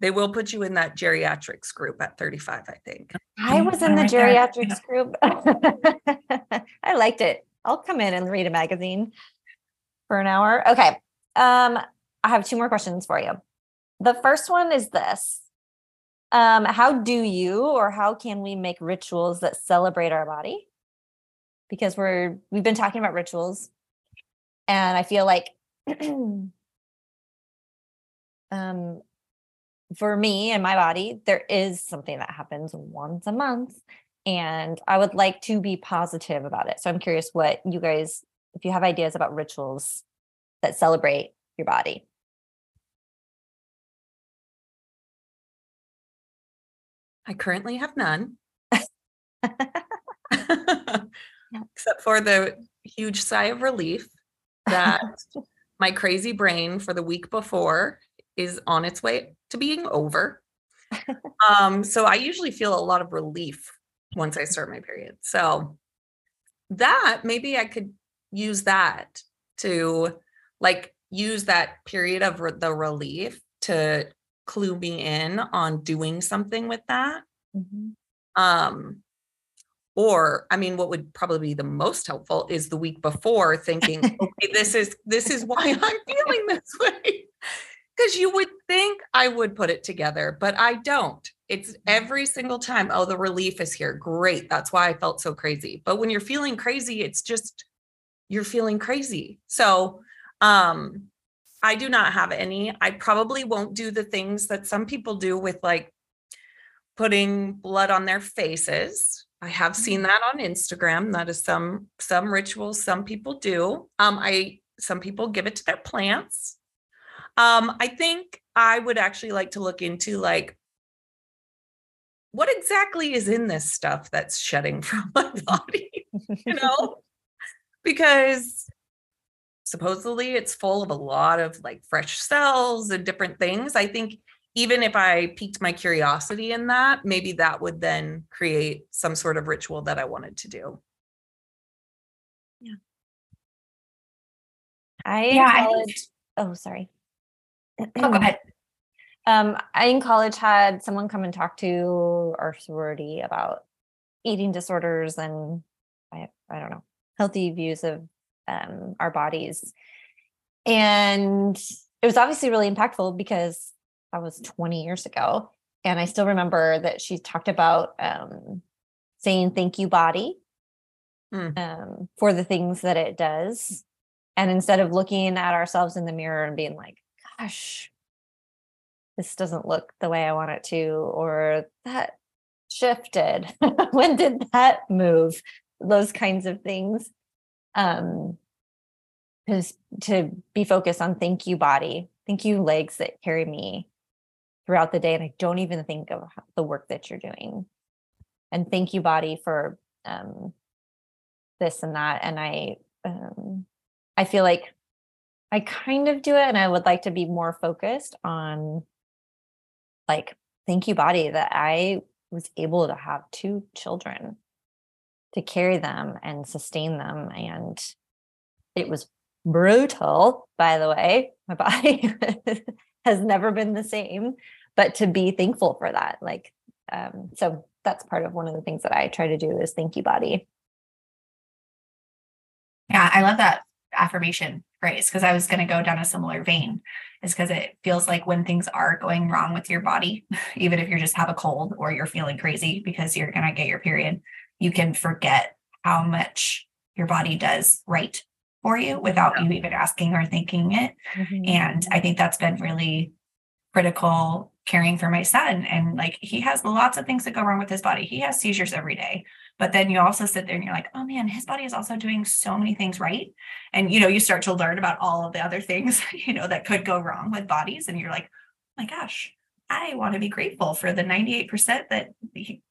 They will put you in that geriatrics group at 35, I think. I was in the geriatrics group. I liked it. I'll come in and read a magazine for an hour. Okay. I have two more questions for you. The first one is this. How do you or how can we make rituals that celebrate our body? Because we've been talking about rituals. And I feel like for me and my body, there is something that happens once a month, and I would like to be positive about it. So I'm curious what you guys, if you have ideas about rituals that celebrate your body. I currently have none. Except for the huge sigh of relief that my crazy brain for the week before is on its way to being over. So I usually feel a lot of relief once I start my period. So that maybe I could use that to like use that period of the relief to clue me in on doing something with that. Mm-hmm. Or, I mean, what would probably be the most helpful is the week before thinking, okay, this is why I'm feeling this way. Because you would think I would put it together, but I don't. It's every single time, oh, the relief is here. Great. That's why I felt so crazy. But when you're feeling crazy, it's just, you're feeling crazy. So I do not have any. I probably won't do the things that some people do with like putting blood on their faces. I have seen that on Instagram. That is some rituals some people do. Some people give it to their plants. I think I would actually like to look into like, what exactly is in this stuff that's shedding from my body, you know, because supposedly it's full of a lot of like fresh cells and different things. I think even if I piqued my curiosity in that, maybe that would then create some sort of ritual that I wanted to do. Yeah. Oh, go ahead. I in college had someone come and talk to our sorority about eating disorders and I don't know, healthy views of our bodies. And it was obviously really impactful because that was 20 years ago. And I still remember that she talked about saying thank you, body, for the things that it does. And instead of looking at ourselves in the mirror and being like, gosh, this doesn't look the way I want it to, or that shifted. When did that move? Those kinds of things. To be focused on thank you, body, thank you, legs that carry me throughout the day. And I don't even think of the work that you're doing. And thank you, body, for this and that. And I feel like I kind of do it, and I would like to be more focused on, like, thank you, body, that I was able to have two children, to carry them and sustain them. And it was brutal, by the way. My body has never been the same, but to be thankful for that. Like, so that's part of one of the things that I try to do is thank you, body. Yeah, I love that affirmation phrase, because I was going to go down a similar vein, is because it feels like when things are going wrong with your body, even if you just have a cold or you're feeling crazy because you're going to get your period, you can forget how much your body does right for you without you even asking or thinking it. Mm-hmm. And I think that's been really critical caring for my son. And like, he has lots of things that go wrong with his body. He has seizures every day. But then you also sit there and you're like, oh man, his body is also doing so many things right. And, you know, you start to learn about all of the other things, you know, that could go wrong with bodies. And you're like, oh my gosh, I want to be grateful for the 98% that he,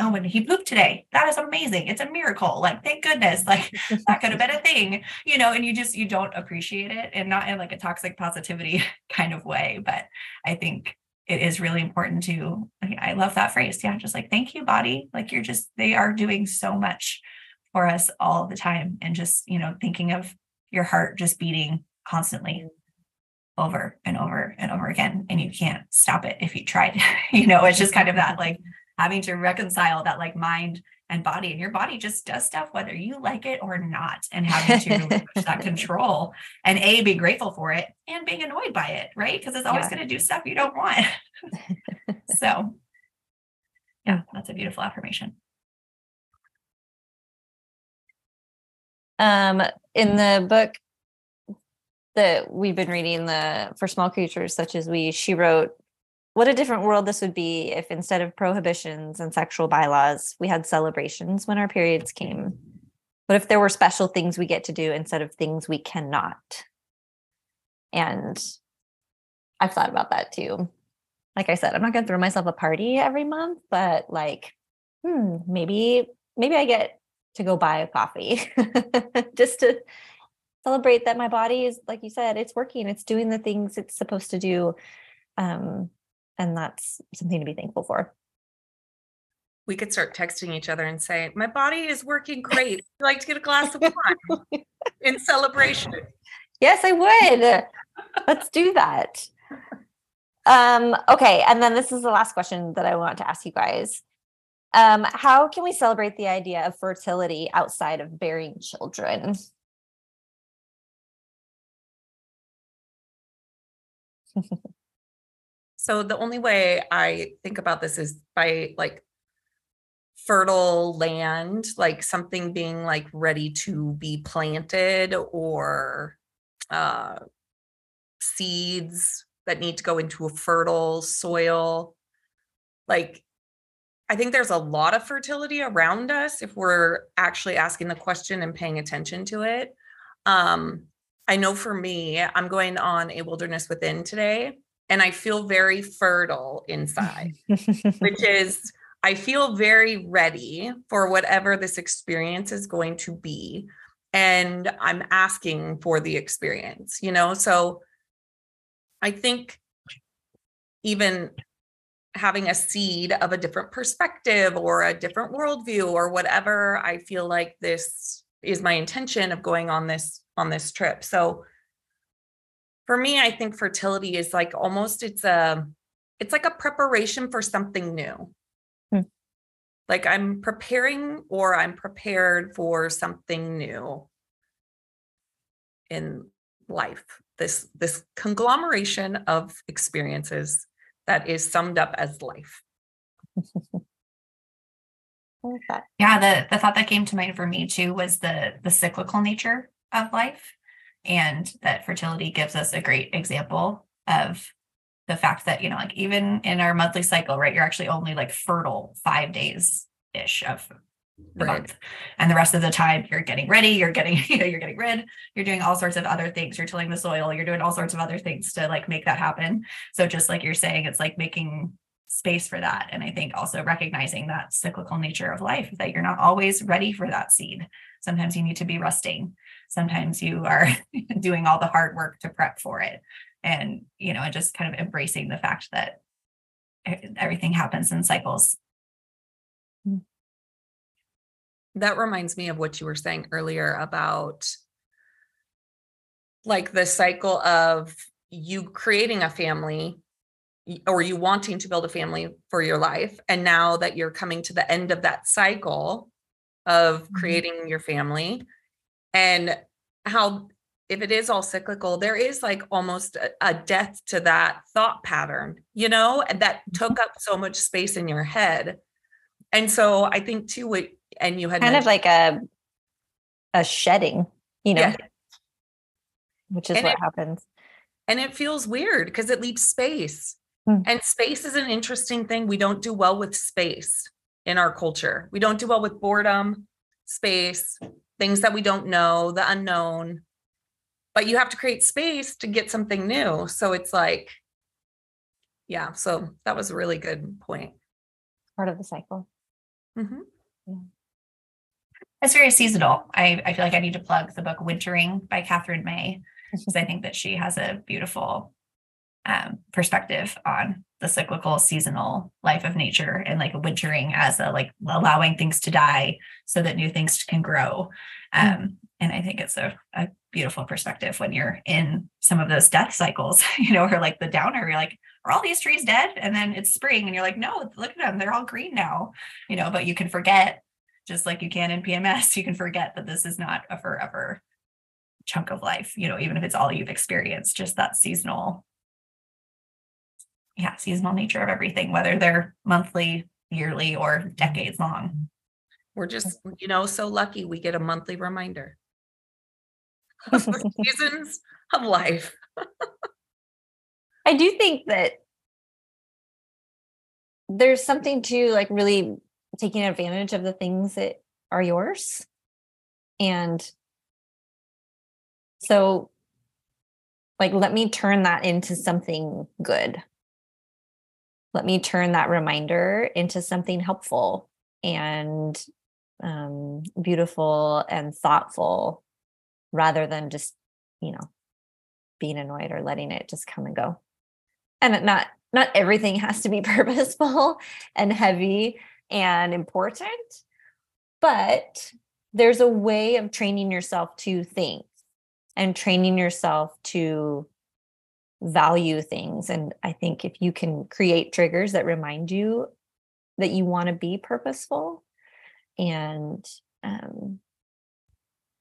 oh, when he pooped today, that is amazing. It's a miracle. Like, thank goodness, like that could have been a thing, you know, and you don't appreciate it, and not in like a toxic positivity kind of way. But I think it is really important to, I love that phrase. Yeah. Just like, thank you, body. Like they are doing so much for us all the time. And just, you know, thinking of your heart just beating constantly, over and over and over again. And you can't stop it if you tried. You know, it's just kind of that, like, having to reconcile that, like, mind and body, and your body just does stuff whether you like it or not, and having to push that control and be grateful for it and being annoyed by it, right? Because it's always going to do stuff you don't want. So yeah, that's a beautiful affirmation. In the book that we've been reading, For Small Creatures Such As We, she wrote, what a different world this would be if instead of prohibitions and sexual bylaws, we had celebrations when our periods came. What if there were special things we get to do instead of things we cannot? And I've thought about that too. Like I said, I'm not going to throw myself a party every month, but like, maybe I get to go buy a coffee just to celebrate that my body is, like you said, it's working, it's doing the things it's supposed to do. And that's something to be thankful for. We could start texting each other and say, my body is working great. Would you like to get a glass of wine in celebration? Yes, I would. Let's do that. Okay. And then this is the last question that I want to ask you guys. How can we celebrate the idea of fertility outside of bearing children? So the only way I think about this is by, like, fertile land, like something being like ready to be planted, or seeds that need to go into a fertile soil. Like, I think there's a lot of fertility around us if we're actually asking the question and paying attention to it. I know for me, I'm going on a Wilderness Within today, and I feel very fertile inside, which is, I feel very ready for whatever this experience is going to be. And I'm asking for the experience, you know? So I think even having a seed of a different perspective or a different worldview or whatever, I feel like this is my intention of going on this trip. So for me, I think fertility is like almost, it's like a preparation for something new. Like, I'm preparing, or I'm prepared for something new in life, this conglomeration of experiences that is summed up as life. Yeah, the thought that came to mind for me too was the cyclical nature of life, and that fertility gives us a great example of the fact that, you know, like even in our monthly cycle, right, you're actually only like fertile 5 days ish of the month, and the rest of the time you're getting ready, you're getting rid, you're doing all sorts of other things, you're tilling the soil, you're doing all sorts of other things to like make that happen. So just like you're saying, it's like making space for that. And I think also recognizing that cyclical nature of life, that you're not always ready for that seed. Sometimes you need to be resting. Sometimes you are doing all the hard work to prep for it. And, you know, just kind of embracing the fact that everything happens in cycles. That reminds me of what you were saying earlier about like the cycle of you creating a family or you wanting to build a family for your life. And now that you're coming to the end of that cycle of creating your family, and how, if it is all cyclical, there is like almost a death to that thought pattern, you know, and that took up so much space in your head. And so I think too, and you had kind of like a shedding, you know, which is what happens. And it feels weird because it leaves space. And space is an interesting thing. We don't do well with space in our culture. We don't do well with boredom, space, things that we don't know, the unknown, but you have to create space to get something new. So it's like, yeah. So that was a really good point. Part of the cycle. Mm-hmm. Yeah. It's very seasonal. I feel like I need to plug the book Wintering by Catherine May, because I think that she has a beautiful perspective on the cyclical seasonal life of nature, and like wintering as a like allowing things to die so that new things can grow. And I think it's a beautiful perspective when you're in some of those death cycles, you know, or like the downer, you're like, are all these trees dead? And then it's spring and you're like, no, look at them. They're all green now, you know, but you can forget, just like you can in PMS, you can forget that this is not a forever chunk of life, you know, even if it's all you've experienced, just that seasonal nature of everything, whether they're monthly, yearly, or decades long. We're just, you know, so lucky we get a monthly reminder of the seasons of life. I do think that there's something to like really taking advantage of the things that are yours. And so like, let me turn that into something good. Let me turn that reminder into something helpful and beautiful and thoughtful, rather than just, you know, being annoyed or letting it just come and go. And not everything has to be purposeful and heavy and important, but there's a way of training yourself to think and training yourself to value things. And I think if you can create triggers that remind you that you want to be purposeful, and then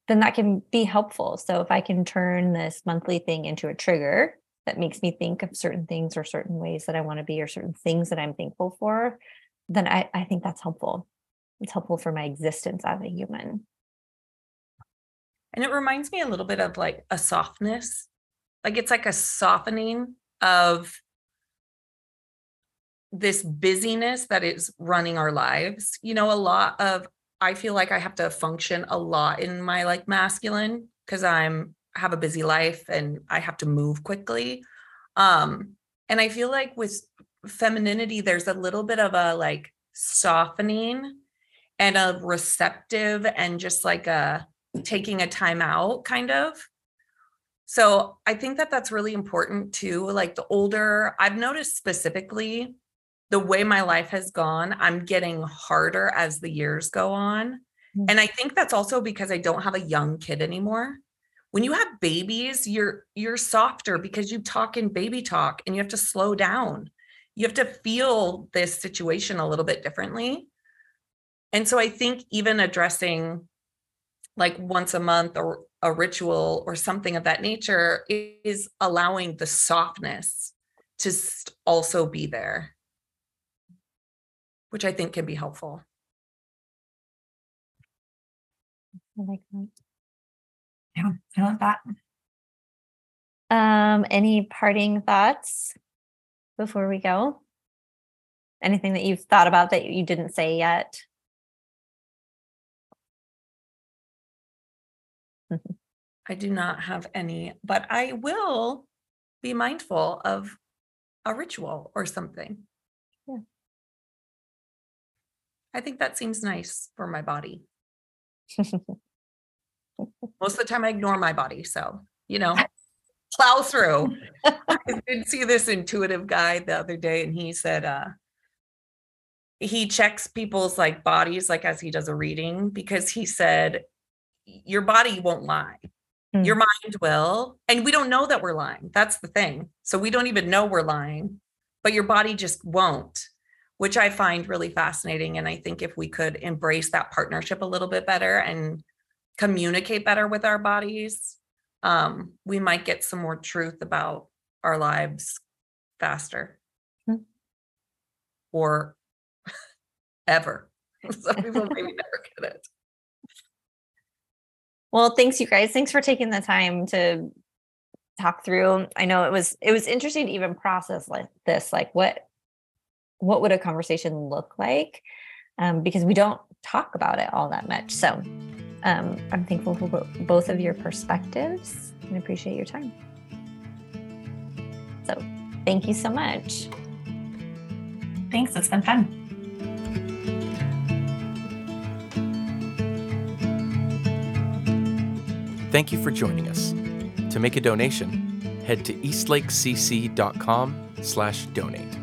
that can be helpful. So if I can turn this monthly thing into a trigger that makes me think of certain things or certain ways that I want to be or certain things that I'm thankful for, then I think that's helpful. It's helpful for my existence as a human. And it reminds me a little bit of like a softness. Like it's like a softening of this busyness that is running our lives. You know, a lot of, I feel like I have to function a lot in my like masculine because I have a busy life and I have to move quickly. And I feel like with femininity, there's a little bit of a like softening and a receptive and just like a taking a time out kind of. So I think that that's really important too. Like the older, I've noticed specifically the way my life has gone, I'm getting harder as the years go on. And I think that's also because I don't have a young kid anymore. When you have babies, you're softer because you talk in baby talk and you have to slow down. You have to feel this situation a little bit differently. And so I think even addressing like once a month or a ritual or something of that nature, is allowing the softness to also be there, which I think can be helpful. I like that. Yeah, I love that. Any parting thoughts before we go? Anything that you've thought about that you didn't say yet? I do not have any, but I will be mindful of a ritual or something. Yeah. I think that seems nice for my body. Most of the time I ignore my body. So, you know, plow through. I did see this intuitive guy the other day, and he said, he checks people's like bodies, like as he does a reading, because he said, your body won't lie. Mm. Your mind will. And we don't know that we're lying. That's the thing. So we don't even know we're lying, but your body just won't, which I find really fascinating. And I think if we could embrace that partnership a little bit better and communicate better with our bodies, we might get some more truth about our lives faster. Mm-hmm. Or ever. Some people maybe never get it. Well, thanks, you guys. Thanks for taking the time to talk through. I know it was interesting to even process like this, like what would a conversation look like? Because we don't talk about it all that much. So I'm thankful for both of your perspectives and appreciate your time. So thank you so much. Thanks. It's been fun. Thank you for joining us. To make a donation, head to eastlakecc.com/donate.